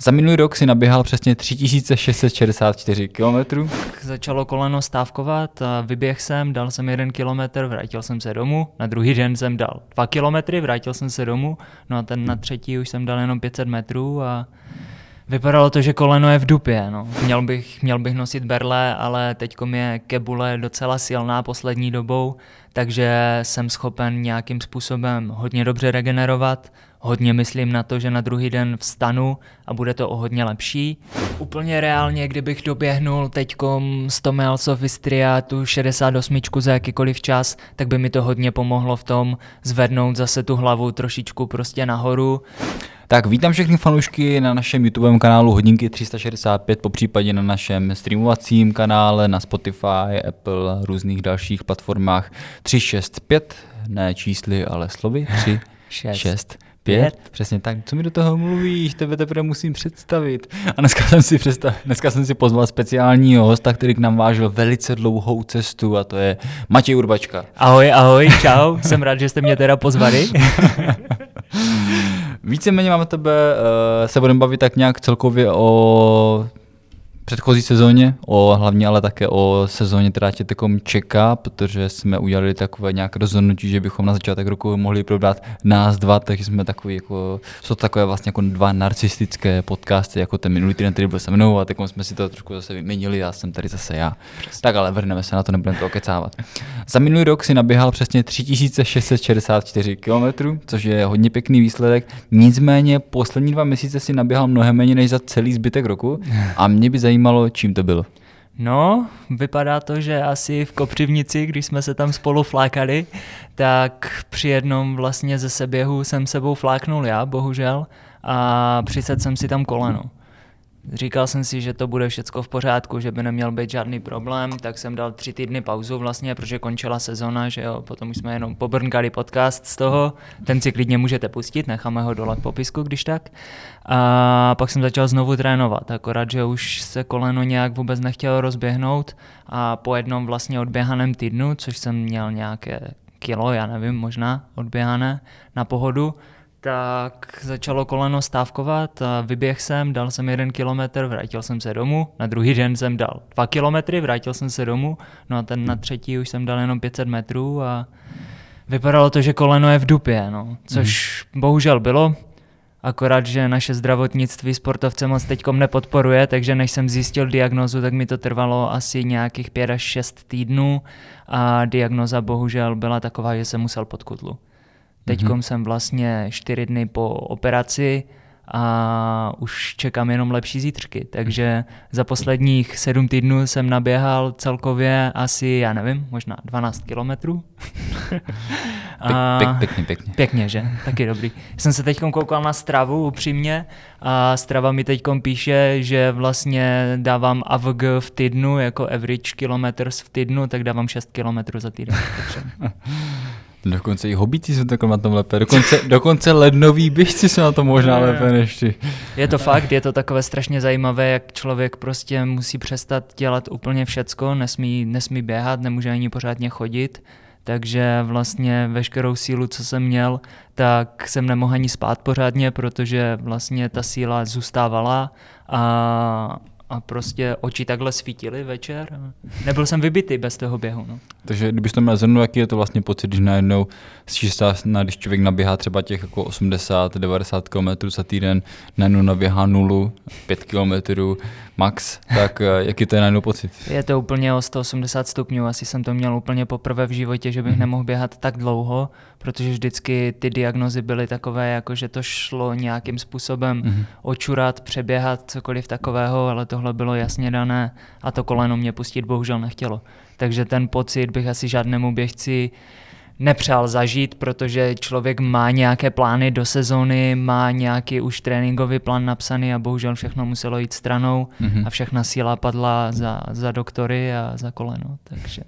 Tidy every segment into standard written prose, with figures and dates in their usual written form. Za minulý rok si naběhal přesně 3664 km. Začalo koleno stávkovat, vyběhl jsem, dal jsem 1 kilometr, vrátil jsem se domů, na druhý den jsem dal 2 kilometry, vrátil jsem se domů, no a ten na třetí už jsem dal jenom 500 metrů a vypadalo to, že koleno je v dupě. No. Měl bych nosit berle, ale teďko mi je kebule docela silná poslední dobou, takže jsem schopen nějakým způsobem hodně dobře regenerovat. Hodně myslím na to, že na druhý den vstanu a bude to o hodně lepší. Úplně reálně, kdybych doběhnul teďkom 100 Miles of Istria, tu 68 za jakýkoliv čas, tak by mi to hodně pomohlo v tom zvednout zase tu hlavu trošičku prostě nahoru. Tak vítám všechny fanoušky na našem YouTube kanálu Hodinky 365, popřípadě na našem streamovacím kanále, na Spotify, Apple, různých dalších platformách 365, ne čísly, ale slovy 365. Přesně tak, co mi do toho mluvíš, tebe teprve musím představit. A dneska jsem si pozval speciálního hosta, který k nám vážil velice dlouhou cestu, a to je Matěj Urbaczka. Ahoj, ahoj, čau, jsem rád, že jste mě teda pozvali. Víceméně máme tebe, se budeme bavit tak nějak celkově o předchozí sezóně, hlavně ale také o sezóně, která tě takom čeká, protože jsme udělali takové nějaké rozhodnutí, že bychom na začátek roku mohli probrat nás dva, takže jsme takový jako, jsou to takové vlastně jako dva narcistické podcasty, jako ten minulý týden, který byl se mnou, a takom jsme si to trošku zase vyměnili, já jsem tady zase já. Tak ale vrhneme se na to, nebudeme to okecávat. Za minulý rok si naběhal přesně 3664 km, což je hodně pěkný výsledek, nicméně poslední 2 měsíce si naběhal mnohem méně než za celý zbytek roku a mě by zajímalo, čím to bylo. No, vypadá to, že asi v Kopřivnici, když jsme se tam spolu flákali, tak při jednom vlastně ze seběhu jsem sebou fláknul já, bohužel, a přised jsem si tam koleno. Říkal jsem si, že to bude všecko v pořádku, že by neměl být žádný problém, tak jsem dal 3 týdny pauzu vlastně, protože končila sezona, že jo, potom už jsme jenom pobrnkali podcast z toho, ten si klidně můžete pustit, necháme ho dole v popisku, když tak. A pak jsem začal znovu trénovat, akorát, že už se koleno nějak vůbec nechtělo rozběhnout a po jednom vlastně odběhaném týdnu, což jsem měl nějaké kilo, já nevím, možná odběhané na pohodu, tak začalo koleno stávkovat, vyběhl jsem, dal jsem 1 kilometr, vrátil jsem se domů, na druhý den jsem dal 2 kilometry, vrátil jsem se domů, no a ten na třetí už jsem dal jenom 500 metrů a vypadalo to, že koleno je v dupě, no, což bohužel bylo, akorát, že naše zdravotnictví sportovce moc teďkom nepodporuje, takže než jsem zjistil diagnózu, tak mi to trvalo asi nějakých 5 až 6 týdnů a diagnóza bohužel byla taková, že jsem musel pod kudlu. Teďkom jsem vlastně 4 dny po operaci a už čekám jenom lepší zítřky, takže za posledních 7 týdnů jsem naběhal celkově asi, já nevím, možná 12 kilometrů. Pěkně. Pěkně, že? Taky dobrý. Jsem se teďkom koukal na stravu, upřímně, a strava mi teďkom píše, že vlastně dávám AVG v týdnu, jako average kilometers v týdnu, tak dávám 6 kilometrů za týden. Dokonce i hobíci jsou takhle na tom lépe, dokonce lednoví běžci jsou na tom možná lépe než ty. Je to fakt, je to takové strašně zajímavé, jak člověk prostě musí přestat dělat úplně všecko, nesmí běhat, nemůže ani pořádně chodit, takže vlastně veškerou sílu, co jsem měl, tak jsem nemohl ani spát pořádně, protože vlastně ta síla zůstávala a prostě oči takhle svítily večer. Nebyl jsem vybitý bez toho běhu. No. Takže kdybys to měl zhrnout, jaký je to vlastně pocit, když najednou když člověk naběhá třeba těch jako 80-90 km za týden, najednou naběhá 5 km max, tak jaký to je najednou pocit? Je to úplně o 180 stupňů. Asi jsem to měl úplně poprvé v životě, že bych nemohl běhat tak dlouho, protože vždycky ty diagnózy byly takové, jako že to šlo nějakým způsobem očurat, přeběhat, cokoliv takového, ale tohle bylo jasně dané a to koleno mě pustit bohužel nechtělo. Takže ten pocit bych asi žádnému běžci nepřál zažít, protože člověk má nějaké plány do sezóny, má nějaký už tréninkový plán napsaný a bohužel všechno muselo jít stranou a všechna síla padla za doktory a za koleno. Takže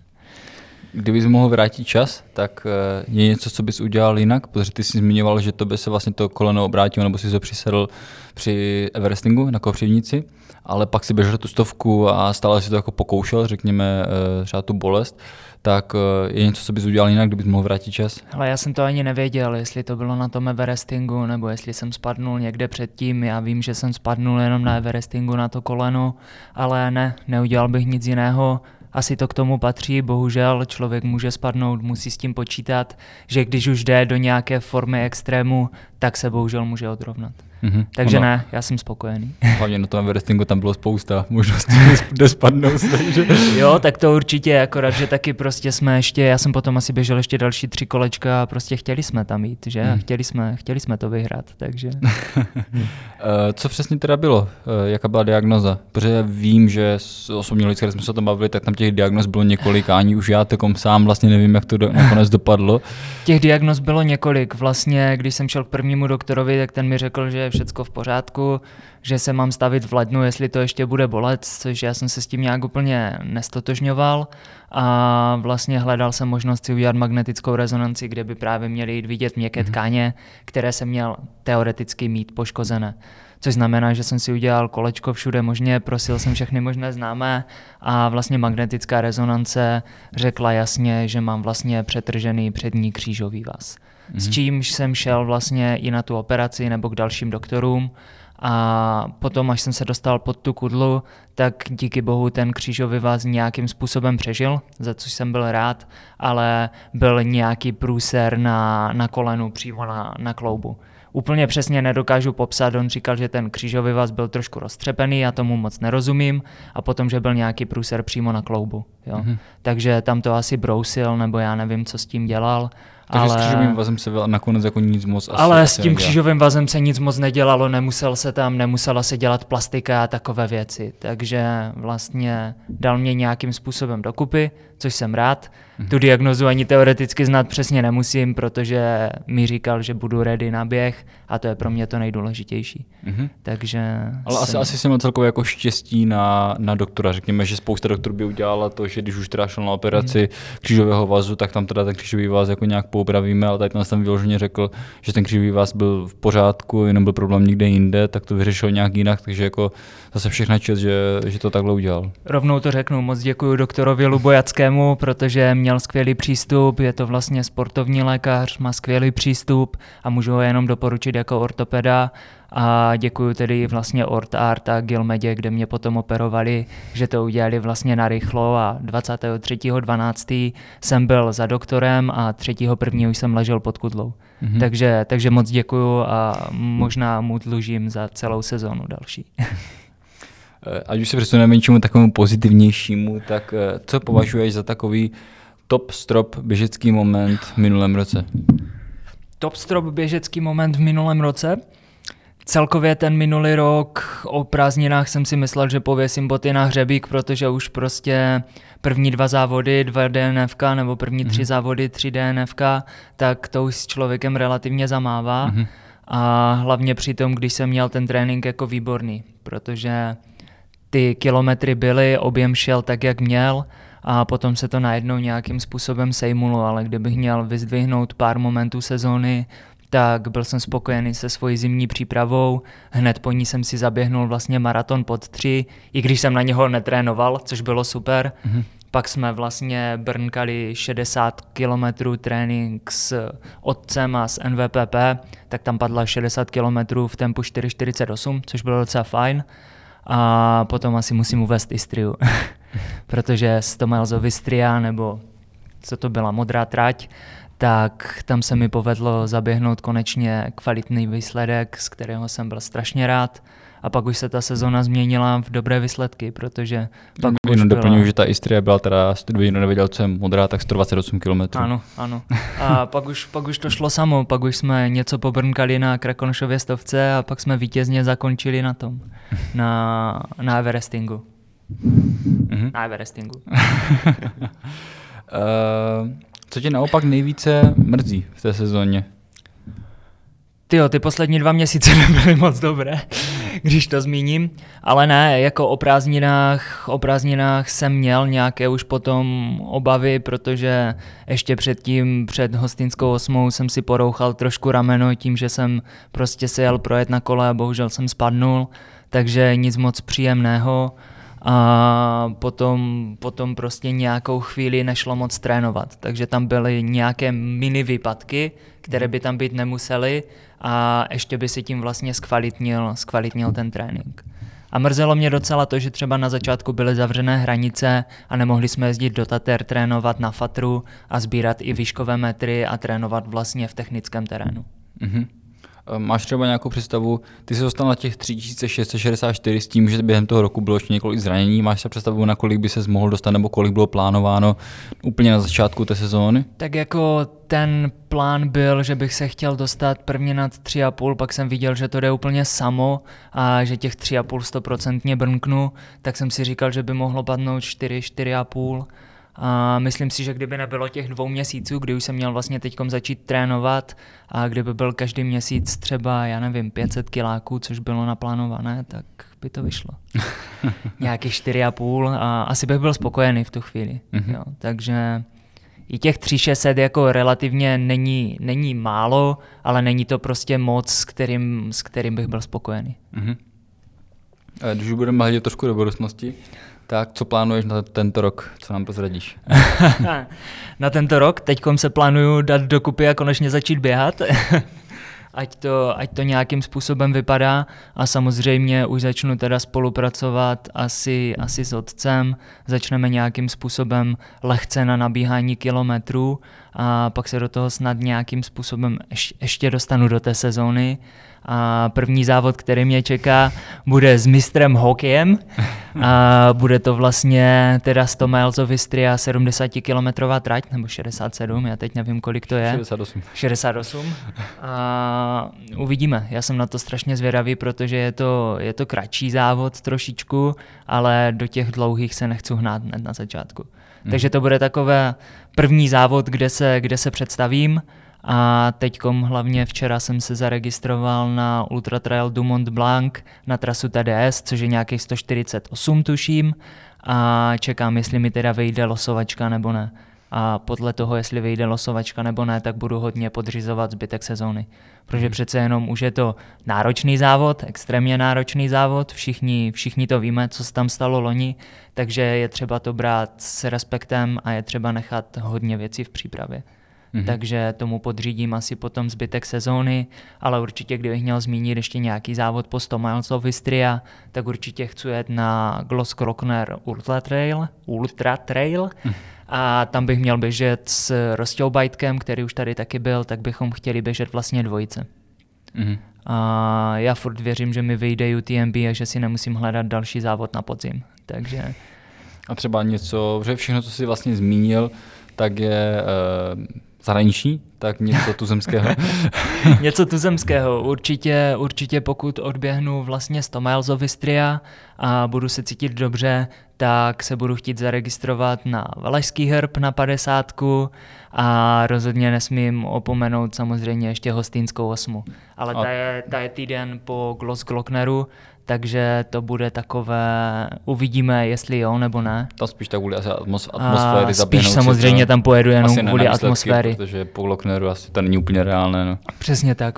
Kdybys mohl vrátit čas, tak je něco, co bys udělal jinak? Protože ty jsi zmiňoval, že tobě se vlastně to koleno obrátilo, nebo jsi to přisedl při everestingu na Kopřivnici, ale pak si běžel tu stovku a stále si to jako pokoušel, řekněme třeba tu bolest, tak je něco, co bys udělal jinak, kdybys mohl vrátit čas? Ale já jsem to ani nevěděl, jestli to bylo na tom everestingu, nebo jestli jsem spadnul někde předtím. Já vím, že jsem spadnul jenom na everestingu na to koleno, ale neudělal bych nic jiného. Asi to k tomu patří, bohužel člověk může spadnout, musí s tím počítat, že když už jde do nějaké formy extrému, tak se bohužel může odrovnat. Mm-hmm. Takže ne, já jsem spokojený. Hlavně na tom everestingu tam bylo spousta možností, kde spadnout. Takže... Jo, tak to určitě, akorát, že taky prostě jsme ještě, já jsem potom asi běžel ještě další 3 kolečka a prostě chtěli jsme tam jít, že? Mm. Chtěli jsme to vyhrát, takže... Co přesně teda bylo? Jaká byla diagnoza? Protože vím, že osobně lidské, když jsme se o tom bavili, tak tam těch diagnóz bylo několik a ani už já takom sám vlastně nevím, jak to nakonec dopadlo. Těch diagnóz bylo několik. Vlastně, když jsem šel k prvnímu doktorovi, tak ten mi řekl, že je všecko v pořádku, že se mám stavit v lednu, jestli to ještě bude bolet, což já jsem se s tím nějak úplně nestotožňoval a vlastně hledal jsem možnost si udělat magnetickou rezonanci, kde by právě měly jít vidět měkké tkáně, které jsem měl teoreticky mít poškozené. Což znamená, že jsem si udělal kolečko všude možně, prosil jsem všechny možné známé a vlastně magnetická rezonance řekla jasně, že mám vlastně přetržený přední křížový vaz. S čímž jsem šel vlastně i na tu operaci nebo k dalším doktorům a potom, až jsem se dostal pod tu kudlu, tak díky bohu ten křížový vaz nějakým způsobem přežil, za což jsem byl rád, ale byl nějaký průser na kolenu přímo na kloubu. Úplně přesně nedokážu popsat, on říkal, že ten křížový vaz byl trošku roztřepený, já tomu moc nerozumím, a potom, že byl nějaký průser přímo na kloubu. Jo. Takže tam to asi brousil, nebo já nevím, co s tím dělal. Takže ale... s křížovým vazem se nakonec jako nic moc asi ale s tím křížovým vazem se nic moc nedělalo, nemusela se dělat plastika a takové věci. Takže vlastně dal mě nějakým způsobem dokupy, což jsem rád. Tu diagnozu ani teoreticky znát přesně nemusím, protože mi říkal, že budu ready na běh a to je pro mě to nejdůležitější. Takže ale asi jsem měl celkově jako štěstí na doktora. Řekněme, že spousta doktorů by udělala to, že když už teda šel na operaci křížového vazu, tak tam teda ten křížový vaz jako nějak poupravíme, ale tady tam vyloženě řekl, že ten křížový vaz byl v pořádku, jenom byl problém někde jinde, tak to vyřešil nějak jinak, takže jako zase všechna čest, že to takhle udělal. Rovnou to řeknu, moc děkuji doktorovi Lubojackému, protože měl skvělý přístup, je to vlastně sportovní lékař, má skvělý přístup a můžu ho jenom doporučit jako ortopeda. A děkuju tedy vlastně Ort Art a Gilmedě, kde mě potom operovali, že to udělali vlastně narychlo a 23.12. jsem byl za doktorem a 3.1. už jsem ležel pod kudlou. Takže moc děkuju a možná mu dlužím za celou sezónu další. Ať už se přesuneme něčemu takovému pozitivnějšímu, tak co považuješ za takový top strop běžecký moment v minulém roce? Top strop běžecký moment v minulém roce? Celkově ten minulý rok o prázdninách jsem si myslel, že pověsím boty na hřebík, protože už prostě první 2 závody, 2 DNFK, nebo první 3 závody, 3 DNFK, tak to už s člověkem relativně zamává. A hlavně při tom, když jsem měl ten trénink jako výborný, protože ty kilometry byly, objem šel tak, jak měl, a potom se to najednou nějakým způsobem sejmulo, ale kdybych měl vyzdvihnout pár momentů sezóny, tak byl jsem spokojený se svojí zimní přípravou, hned po ní jsem si zaběhnul vlastně maraton pod 3, i když jsem na něho netrénoval, což bylo super. Pak jsme vlastně brnkali 60 kilometrů trénink s otcem a s NVPP, tak tam padla 60 kilometrů v tempu 4,48, což bylo docela fajn. A potom asi musím uvést Istriu, protože 100 Miles of Istria, nebo co to byla, modrá trať, tak tam se mi povedlo zaběhnout konečně kvalitní výsledek, z kterého jsem byl strašně rád. A pak už se ta sezóna změnila v dobré výsledky, protože pak už byla... Doplňuji, že ta Istria byla teda, nevěděl, co je modrá, tak 128 km. Ano. A pak už to šlo samo, pak už jsme něco pobrnkali na Krakonošově stovce a pak jsme vítězně zakončili na tom, na everestingu. Na everestingu. Co tě naopak nejvíce mrzí v té sezóně? Ty poslední 2 měsíce nebyly moc dobré. když to zmíním, ale ne, jako o prázdninách jsem měl nějaké už potom obavy, protože ještě předtím, před Hostýnskou osmou jsem si porouchal trošku rameno tím, že jsem prostě se jel projet na kole a bohužel jsem spadnul, takže nic moc příjemného. A potom prostě nějakou chvíli nešlo moc trénovat, takže tam byly nějaké mini výpadky, které by tam být nemusely a ještě by si tím vlastně zkvalitnil ten trénink. A mrzelo mě docela to, že třeba na začátku byly zavřené hranice a nemohli jsme jezdit do Tater, trénovat na fatru a sbírat i výškové metry a trénovat vlastně v technickém terénu. Mm-hmm. Máš třeba nějakou představu, ty jsi dostal na těch 3664 s tím, že během toho roku bylo ještě několik zranění, máš se představu, na kolik by ses mohl dostat nebo kolik bylo plánováno úplně na začátku té sezóny? Tak jako ten plán byl, že bych se chtěl dostat prvně nad 3,5, pak jsem viděl, že to jde úplně samo a že těch 3,5 100% brnknu, tak jsem si říkal, že by mohlo padnout 4, 4,5. A myslím si, že kdyby nebylo těch 2 měsíců, kdy už jsem měl vlastně teďkom začít trénovat a kdyby byl každý měsíc třeba, já nevím, 500 kiláků, což bylo naplánované, tak by to vyšlo. Nějakých 4,5 a asi bych byl spokojený v tu chvíli. Mm-hmm. Jo, takže i těch 3600 jako relativně není málo, ale není to prostě moc, s kterým bych byl spokojený. Mm-hmm. A když budeme hledět trošku do budoucnosti, tak co plánuješ na tento rok? Co nám prozradíš? Na tento rok? Teďkom se plánuju dát dokupy a konečně začít běhat. Ať to nějakým způsobem vypadá a samozřejmě už začnu teda spolupracovat asi s otcem, začneme nějakým způsobem lehce na nabíhání kilometrů a pak se do toho snad nějakým způsobem ještě dostanu do té sezóny. A první závod, který mě čeká, bude s mistrem hokejem a bude to vlastně teda 100 Miles of Istria, 70-kilometrová trať, nebo 67, já teď nevím, kolik to je. 68. A uvidíme, já jsem na to strašně zvědavý, protože je to kratší závod trošičku, ale do těch dlouhých se nechci hnát hned na začátku. Takže to bude takové první závod, kde se představím. A teďkom hlavně včera jsem se zaregistroval na Ultra Trail du Mont-Blanc na trasu TDS, což je nějakých 148 tuším a čekám, jestli mi teda vyjde losovačka nebo ne. A podle toho, jestli vyjde losovačka nebo ne, tak budu hodně podřizovat zbytek sezóny. Protože přece jenom už je to náročný závod, extrémně náročný závod, všichni to víme, co se tam stalo loni, takže je třeba to brát s respektem a je třeba nechat hodně věcí v přípravě. Mm-hmm. Takže tomu podřídím asi potom zbytek sezóny, ale určitě, kdybych měl zmínit ještě nějaký závod po 100 Miles of Istria, tak určitě chci jet na Grossglockner Ultra-Trail a tam bych měl běžet s Rošťoubajtkem, který už tady taky byl, tak bychom chtěli běžet vlastně dvojice. Mm-hmm. A já furt věřím, že mi vyjde UTMB a že si nemusím hledat další závod na podzim. Takže... A třeba něco, že všechno, co jsi vlastně zmínil, tak je... zahraniční, tak něco tuzemského. Něco tuzemského, určitě pokud odběhnu vlastně 100 Miles of Istria a budu se cítit dobře, tak se budu chtít zaregistrovat na Valašský hrb na 50 a rozhodně nesmím opomenout samozřejmě ještě Hostýnskou osmu. Ale ta je týden po Grossglockneru, takže to bude takové, uvidíme, jestli jo nebo ne. Tam spíš tak kvůli atmosféry. Spíš samozřejmě tam pojedu jenom kvůli atmosféry. Protože po Glockneru asi to není úplně reálné. No.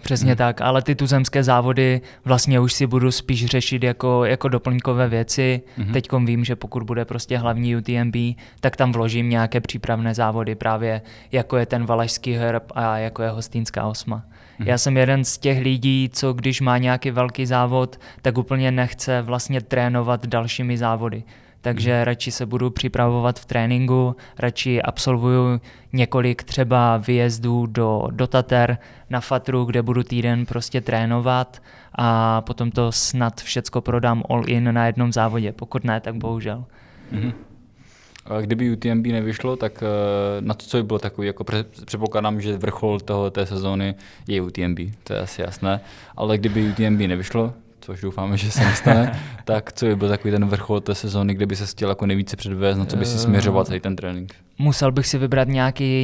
Přesně tak, ale ty tuzemské závody vlastně už si budu spíš řešit jako doplňkové věci. Mm-hmm. Teďkom vím, že pokud bude prostě hlavní UTMB, tak tam vložím nějaké přípravné závody právě jako je ten Valašský hrb a jako je Hostýnská osma. Já jsem jeden z těch lidí, co když má nějaký velký závod, tak úplně nechce vlastně trénovat dalšími závody. Takže radši se budu připravovat v tréninku, radši absolvuju několik třeba výjezdů do Tater na Fatru, kde budu týden prostě trénovat a potom to snad všecko prodám all in na jednom závodě, pokud ne, tak bohužel. Mm-hmm. Kdyby UTMB nevyšlo, tak na to, co by bylo takový, jako předpokládám, že vrchol té sezóny je UTMB, to je asi jasné, ale kdyby UTMB nevyšlo, což doufáme, že se nestane, tak co by byl takový ten vrchol té sezóny, kde by se chtěl jako nejvíce předvést, na co by si směřoval celý ten trénink? Musel bych si vybrat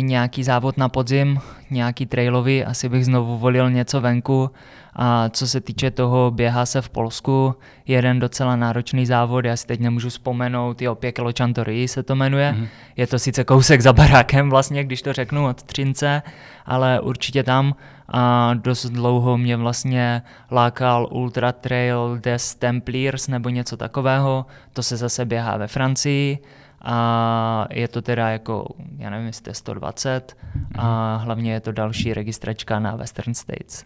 nějaký závod na podzim, nějaký trailový, asi bych znovu volil něco venku. A co se týče toho, běhá se v Polsku jeden docela náročný závod, já si teď nemůžu vzpomenout, jo, 5 km Chantorii se to jmenuje. Mm-hmm. Je to sice kousek za barákem vlastně, když to řeknu, od Třince, ale určitě tam. A dost dlouho mě vlastně lákal Ultra Trail des Templiers nebo něco takového, to se zase běhá ve Francii. A je to teda jako, já nevím, jestli 120 a hlavně je to další registračka na Western States.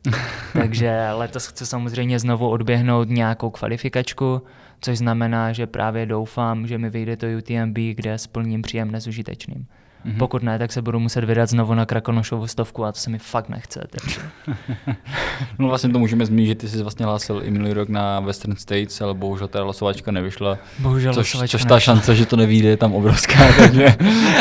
Takže letos chci samozřejmě znovu odběhnout nějakou kvalifikačku, což znamená, že právě doufám, že mi vyjde to UTMB, kde splním příjemné s užitečným. Pokud ne, tak se budu muset vydat znovu na Krakonošovu stovku a to se mi fakt nechce. No vlastně to můžeme zmínit, že ty jsi vlastně hlásil i minulý rok na Western States, ale bohužel ta losovačka nevyšla. Bohužel což ta šance, že to nevyjde, je tam obrovská. Takže...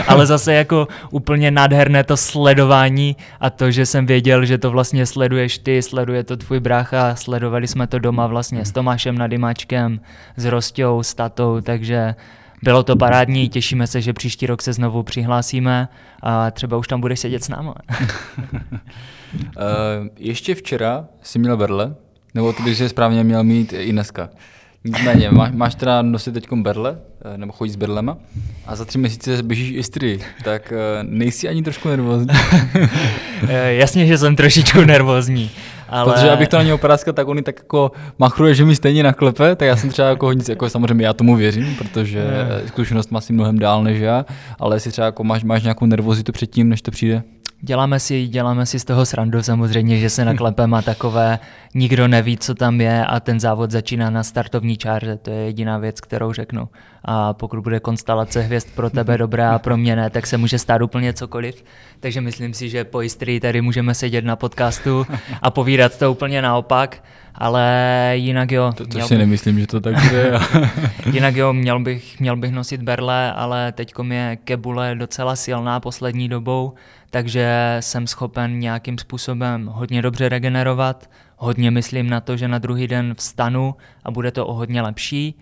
ale zase jako úplně nádherné to sledování a to, že jsem věděl, že to vlastně sleduješ ty, sleduje to tvůj brácha, sledovali jsme to doma vlastně s Tomášem Dymáčkem, s Rošťou, s tatou, takže... Bylo to parádní, těšíme se, že příští rok se znovu přihlásíme a třeba už tam budeš sedět s námi. Ještě včera jsi měl berle, nebo ty jsi správně měl mít i dneska. Nicméně, máš teda nosit teď berle, nebo chodíš s berlema a za 3 měsíce běžíš Istrii, tak nejsi ani trošku nervózní. Jasně, že jsem trošičku nervózní. Ale... protože abych to na něj oprázkal, tak on tak jako machruje, že mi stejně naklepe, tak já jsem třeba jako hodně, jako samozřejmě já tomu věřím, protože zkušenost má si mnohem dál než já, ale jestli třeba jako máš nějakou nervozitu předtím, než to přijde? Děláme si z toho srandu samozřejmě, že se naklepeme a takové, nikdo neví, co tam je a ten závod začíná na startovní čáře, to je jediná věc, kterou řeknu. A pokud bude konstelace hvězd pro tebe dobrá a pro mě ne, tak se může stát úplně cokoliv. Takže myslím si, že po Istrii tady můžeme sedět na podcastu a povídat to úplně naopak, ale jinak jo. To si nemyslím, že to tak bude. Jinak jo, měl bych nosit berle, ale teďko je kebule docela silná poslední dobou, takže jsem schopen nějakým způsobem hodně dobře regenerovat, hodně myslím na to, že na druhý den vstanu a bude to o hodně lepší.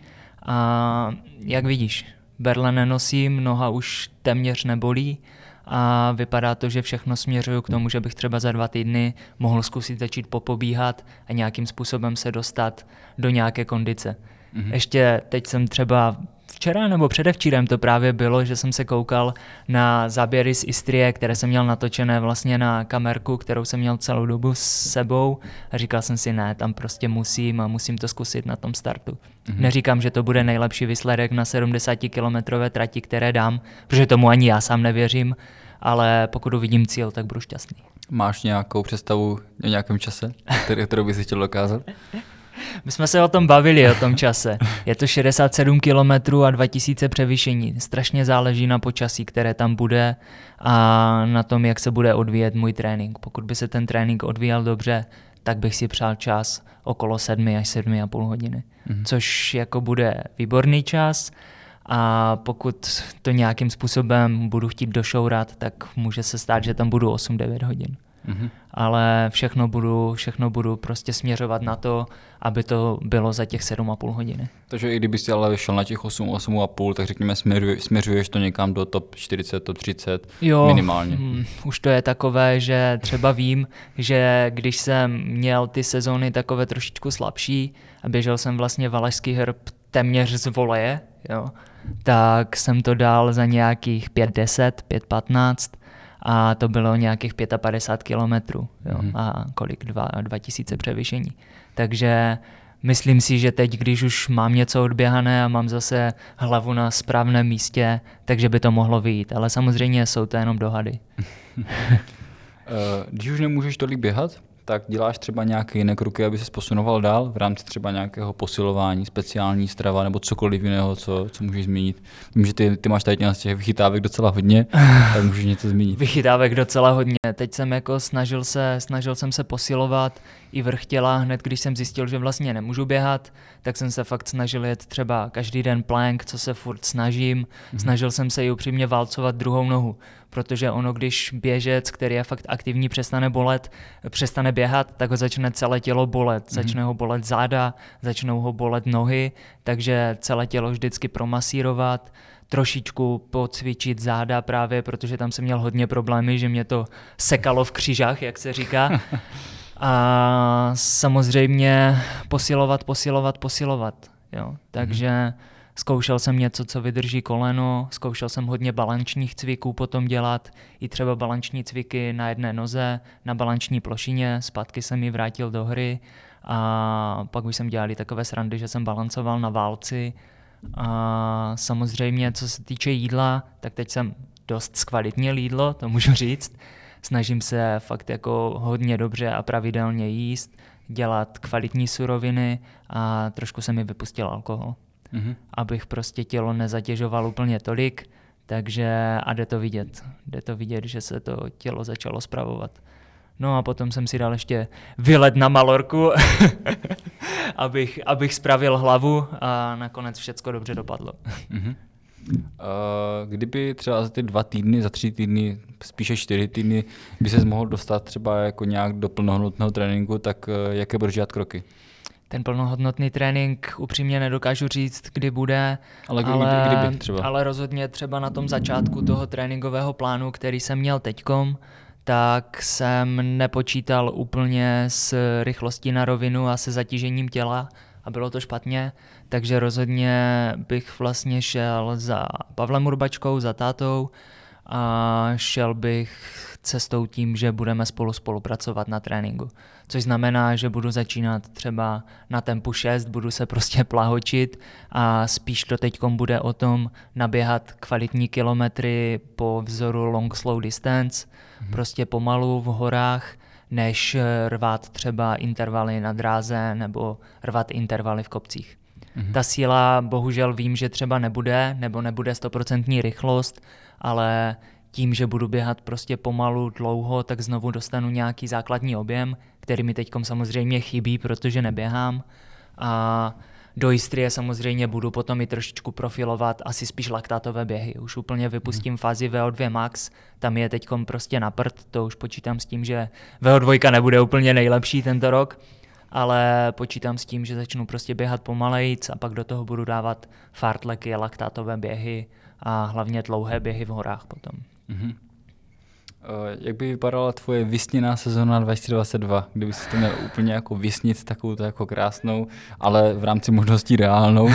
A jak vidíš, berle nenosím, noha už téměř nebolí a vypadá to, že všechno směřuju k tomu, že bych třeba za 2 týdny mohl zkusit začít popobíhat a nějakým způsobem se dostat do nějaké kondice. Mm-hmm. Ještě teď jsem třeba včera nebo předevčírem to právě bylo, že jsem se koukal na záběry z Istrie, které jsem měl natočené vlastně na kamerku, kterou jsem měl celou dobu s sebou a říkal jsem si ne, tam prostě musím to zkusit na tom startu. Mm-hmm. Neříkám, že to bude nejlepší výsledek na 70-kilometrové trati, které dám, protože tomu ani já sám nevěřím, ale pokud uvidím cíl, tak budu šťastný. Máš nějakou představu o nějakém čase, kterou bys chtěl dokázat? My jsme se o tom bavili, o tom čase. Je to 67 km a 2000 převýšení. Strašně záleží na počasí, které tam bude a na tom, jak se bude odvíjet můj trénink. Pokud by se ten trénink odvíjel dobře, tak bych si přál čas okolo 7 až 7,5 hodiny. Mhm. Což jako bude výborný čas a pokud to nějakým způsobem budu chtít došourat, tak může se stát, že tam budu 8-9 hodin. Mm-hmm. Ale všechno budu prostě směřovat na to, aby to bylo za těch 7,5 hodiny. Takže i kdyby jsi ale šel na těch 8,5, tak řekněme směřuješ to někam do top 40, top 30 jo, minimálně. Už to je takové, že třeba vím, že když jsem měl ty sezóny takové trošičku slabší a běžel jsem vlastně Valašský hrb téměř z voleje, jo, tak jsem to dal za nějakých 5,10, 5,15 a to bylo nějakých 55 kilometrů a kolik 2000 převýšení. Takže myslím si, že teď, když už mám něco odběhané a mám zase hlavu na správném místě, takže by to mohlo vyjít, ale samozřejmě jsou to jenom dohady. Když už nemůžeš tolik běhat, tak děláš třeba nějaké jiné kroky, aby ses posunoval dál v rámci třeba nějakého posilování, speciální strava nebo cokoliv jiného, co můžeš zmínit. Vím, že ty máš tady z těch vychytávek docela hodně, tak můžeš něco zmínit. Vychytávek docela hodně. Teď jsem jako snažil jsem se posilovat i vrch těla. Hned když jsem zjistil, že vlastně nemůžu běhat, tak jsem se fakt snažil jet třeba každý den plank, co se furt snažím. Snažil jsem se i upřímně válcovat druhou nohu. protože ono, když běžec, který je fakt aktivní, přestane běhat, tak ho začne celé tělo bolet. Začne ho bolet záda, začnou ho bolet nohy, takže celé tělo vždycky promasírovat, trošičku pocvičit záda právě, protože tam jsem měl hodně problémy, že mě to sekalo v křižách, jak se říká. A samozřejmě posilovat. Jo. Takže zkoušel jsem něco, co vydrží koleno, zkoušel jsem hodně balančních cviků potom dělat, i třeba balanční cviky na jedné noze, na balanční plošině, zpátky jsem ji vrátil do hry a pak už jsem dělal i takové srandy, že jsem balancoval na válci. A samozřejmě, co se týče jídla, tak teď jsem dost zkvalitnil jídlo, to můžu říct. Snažím se fakt jako hodně dobře a pravidelně jíst, dělat kvalitní suroviny a trošku se mi vypustil alkohol. Abych prostě tělo nezatěžoval úplně tolik, takže a jde to vidět, že se to tělo začalo spravovat. No a potom jsem si dal ještě vylet na Mallorku, abych spravil hlavu a nakonec všecko dobře dopadlo. Kdyby třeba za ty 2 týdny, za 3 týdny, spíše 4 týdny, by ses mohl dostat třeba jako nějak do plnohodnotného tréninku, tak jaké budeš dělat kroky? Ten plnohodnotný trénink upřímně nedokážu říct, kdy bude, ale kdyby třeba. Ale rozhodně třeba na tom začátku toho tréninkového plánu, který jsem měl teďkom, tak jsem nepočítal úplně s rychlostí na rovinu a se zatížením těla a bylo to špatně, takže rozhodně bych vlastně šel za Pavlem Urbaczkou, za tátou a šel bych cestou tím, že budeme spolupracovat na tréninku. Což znamená, že budu začínat třeba na tempu 6, budu se prostě plahočit a spíš to teďkom bude o tom naběhat kvalitní kilometry po vzoru long slow distance, prostě pomalu v horách, než rvát třeba intervaly na dráze nebo rvat intervaly v kopcích. Ta síla, bohužel vím, že třeba nebude, nebo nebude 100% rychlost, ale tím, že budu běhat prostě pomalu dlouho, tak znovu dostanu nějaký základní objem, který mi teďkom samozřejmě chybí, protože neběhám. A do Istrie samozřejmě budu potom i trošičku profilovat asi spíš laktátové běhy. Už úplně vypustím fázi VO2 max, tam je teďkom prostě na prd, to už počítám s tím, že VO2 nebude úplně nejlepší tento rok, ale počítám s tím, že začnu prostě běhat pomalejc a pak do toho budu dávat fartleky, laktátové běhy a hlavně dlouhé běhy v horách potom. Jak by vypadala tvoje vysněná sezóna 2022, kdyby si to měl úplně jako vysnit takovou jako krásnou, ale v rámci možností reálnou,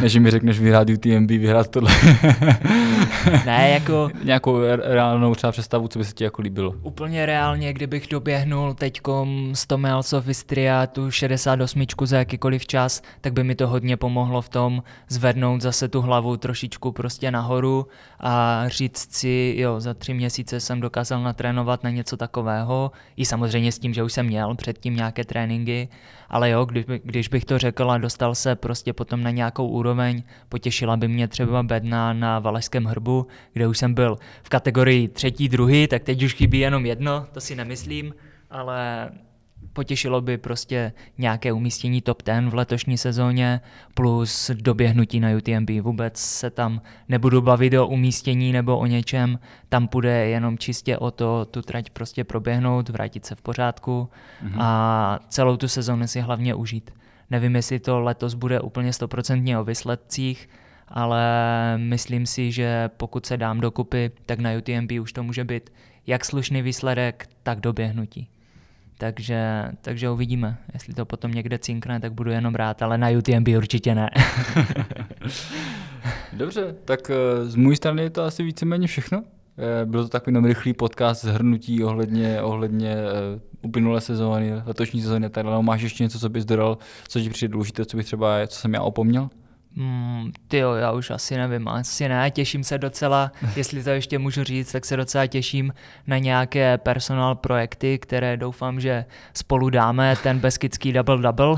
než mi řekneš vyhrát UTMB, vyhrát tohle. Ne, jako... Nějakou reálnou třeba představu, co by se ti jako líbilo. Úplně reálně, kdybych doběhnul teďkom 100 Miles of Istria, tu 68 za jakýkoliv čas, tak by mi to hodně pomohlo v tom zvednout zase tu hlavu trošičku prostě nahoru a říct si, jo, za 3 měsíce jsem dokázal natrénovat na něco takového, i samozřejmě s tím, že už jsem měl předtím nějaké tréninky, ale jo, když bych to řekl a dostal se prostě potom na nějakou úroveň, potěšila by mě třeba bedna na Valašském hrbu, kde už jsem byl v kategorii 3., 2, tak teď už chybí jenom 1, to si nemyslím, ale potěšilo by prostě nějaké umístění top 10 v letošní sezóně plus doběhnutí na UTMB. Vůbec se tam nebudu bavit o umístění nebo o něčem, tam půjde jenom čistě o to tu trať prostě proběhnout, vrátit se v pořádku a celou tu sezónu si hlavně užít. Nevím, jestli to letos bude úplně 100% o výsledcích, ale myslím si, že pokud se dám dokupy, tak na UTMB už to může být jak slušný výsledek, tak doběhnutí. Takže uvidíme. Jestli to potom někde cinkne, tak budu jenom rád, ale na UTMB určitě ne. Dobře, tak z mojí strany je to asi víceméně všechno. Byl to takový rychlý podcast shrnutí ohledně uplynulé sezóny, letošní sezóny a tak dále. Máš ještě něco, co bys dodal, co ti přijde důležité, co jsem já opomněl? Tyjo, já už asi nevím, asi ne, těším se docela, jestli to ještě můžu říct, tak se docela těším na nějaké personal projekty, které doufám, že spolu dáme, ten beskidský double-double.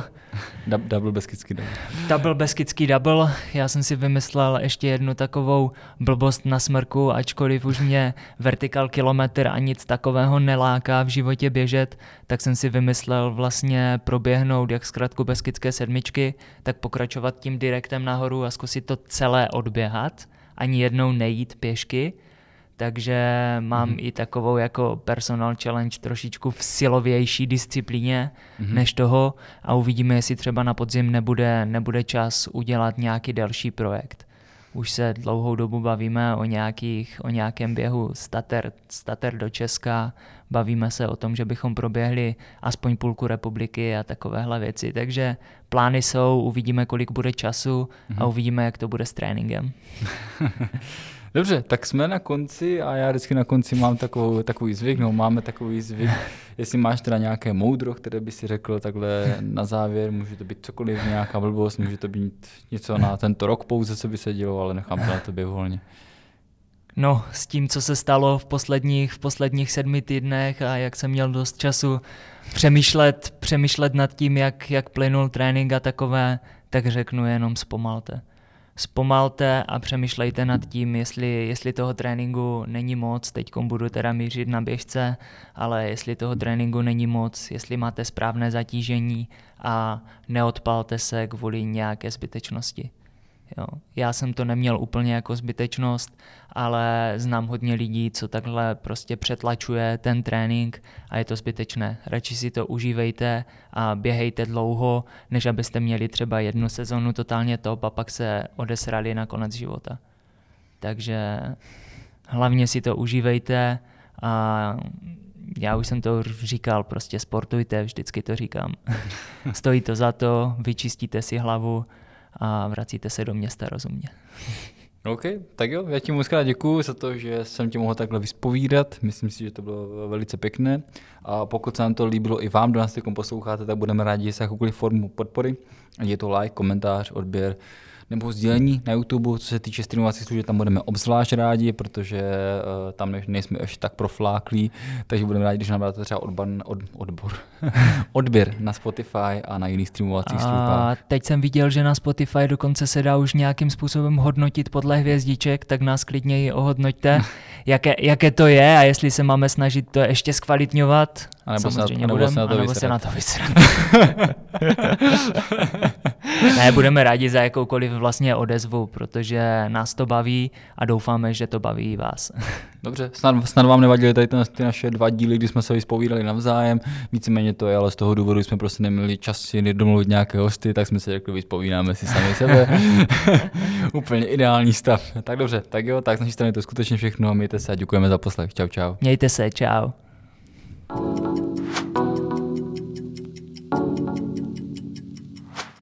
Double beskidský double, já jsem si vymyslel ještě jednu takovou blbost na smrku, ačkoliv už mě vertikal kilometr a nic takového neláká v životě běžet, tak jsem si vymyslel vlastně proběhnout jak zkratku Beskitské sedmičky, tak pokračovat tím direktem nahoru a zkusit to celé odběhat, ani jednou nejít pěšky, takže mám i takovou jako personal challenge trošičku v silovější disciplíně než toho a uvidíme, jestli třeba na podzim nebude čas udělat nějaký delší projekt. Už se dlouhou dobu bavíme o nějakém běhu stater do Česka, bavíme se o tom, že bychom proběhli aspoň půlku republiky a takovéhle věci. Takže plány jsou, uvidíme, kolik bude času a uvidíme, jak to bude s tréninkem. Dobře, tak jsme na konci a já vždycky na konci mám máme takový zvyk, jestli máš teda nějaké moudro, které by si řekl takhle na závěr, může to být cokoliv, nějaká blbost, může to být něco na tento rok pouze, co by se dělo, ale nechám to na tobě volně. No, s tím, co se stalo v posledních 7 týdnech a jak jsem měl dost času přemýšlet nad tím, jak plynul trénink a takové, tak řeknu jenom zpomalte. Zpomalte a přemýšlejte nad tím, jestli toho tréninku není moc, teďkom budu teda mířit na běžce, ale jestli toho tréninku není moc, jestli máte správné zatížení a neodpalte se kvůli nějaké zbytečnosti. Jo. Já jsem to neměl úplně jako zbytečnost, ale znám hodně lidí, co takhle prostě přetlačuje ten trénink a je to zbytečné. Radši si to užívejte a běhejte dlouho, než abyste měli třeba 1 sezonu totálně top a pak se odesrali na konec života. Takže hlavně si to užívejte a já už jsem to říkal, prostě sportujte, vždycky to říkám. Stojí to za to, vyčistíte si hlavu a vracíte se do města rozumně. OK, tak jo, já ti moc krát děkuju za to, že jsem tě mohl takhle vyspovídat. Myslím si, že to bylo velice pěkné. A pokud se nám to líbilo i vám, kdo nás teď posloucháte, tak budeme rádi, že se jakoukoliv formu podpory. Je to like, komentář, odběr nebo sdílení na YouTube. Co se týče streamovacích služeb, tam budeme obzvlášť rádi, protože tam nejsme ještě tak profláklí, takže budeme rádi, když nám dáte třeba odběr na Spotify a na jiných streamovacích službách. Teď jsem viděl, že na Spotify dokonce se dá už nějakým způsobem hodnotit podle hvězdiček, tak nás klidně i ohodnoťte, jaké to je a jestli se máme snažit to ještě zkvalitňovat. A nebo samozřejmě se na to vysrat. Ne, budeme rádi za jakoukoliv vlastně odezvu, protože nás to baví a doufáme, že to baví i vás. Dobře, snad vám nevadily tady ty naše 2 díly, kdy jsme se vyspovídali navzájem. Víceméně to je, ale z toho důvodu jsme prostě neměli čas si domluvit nějaké hosty, tak jsme si řekli, vyspovídáme si sami sebe. Úplně ideální stav. Tak dobře, tak jo, tak z naší strany to skutečně všechno. Mějte se a děkujeme za poslech. Čau, čau. Mějte se, čau.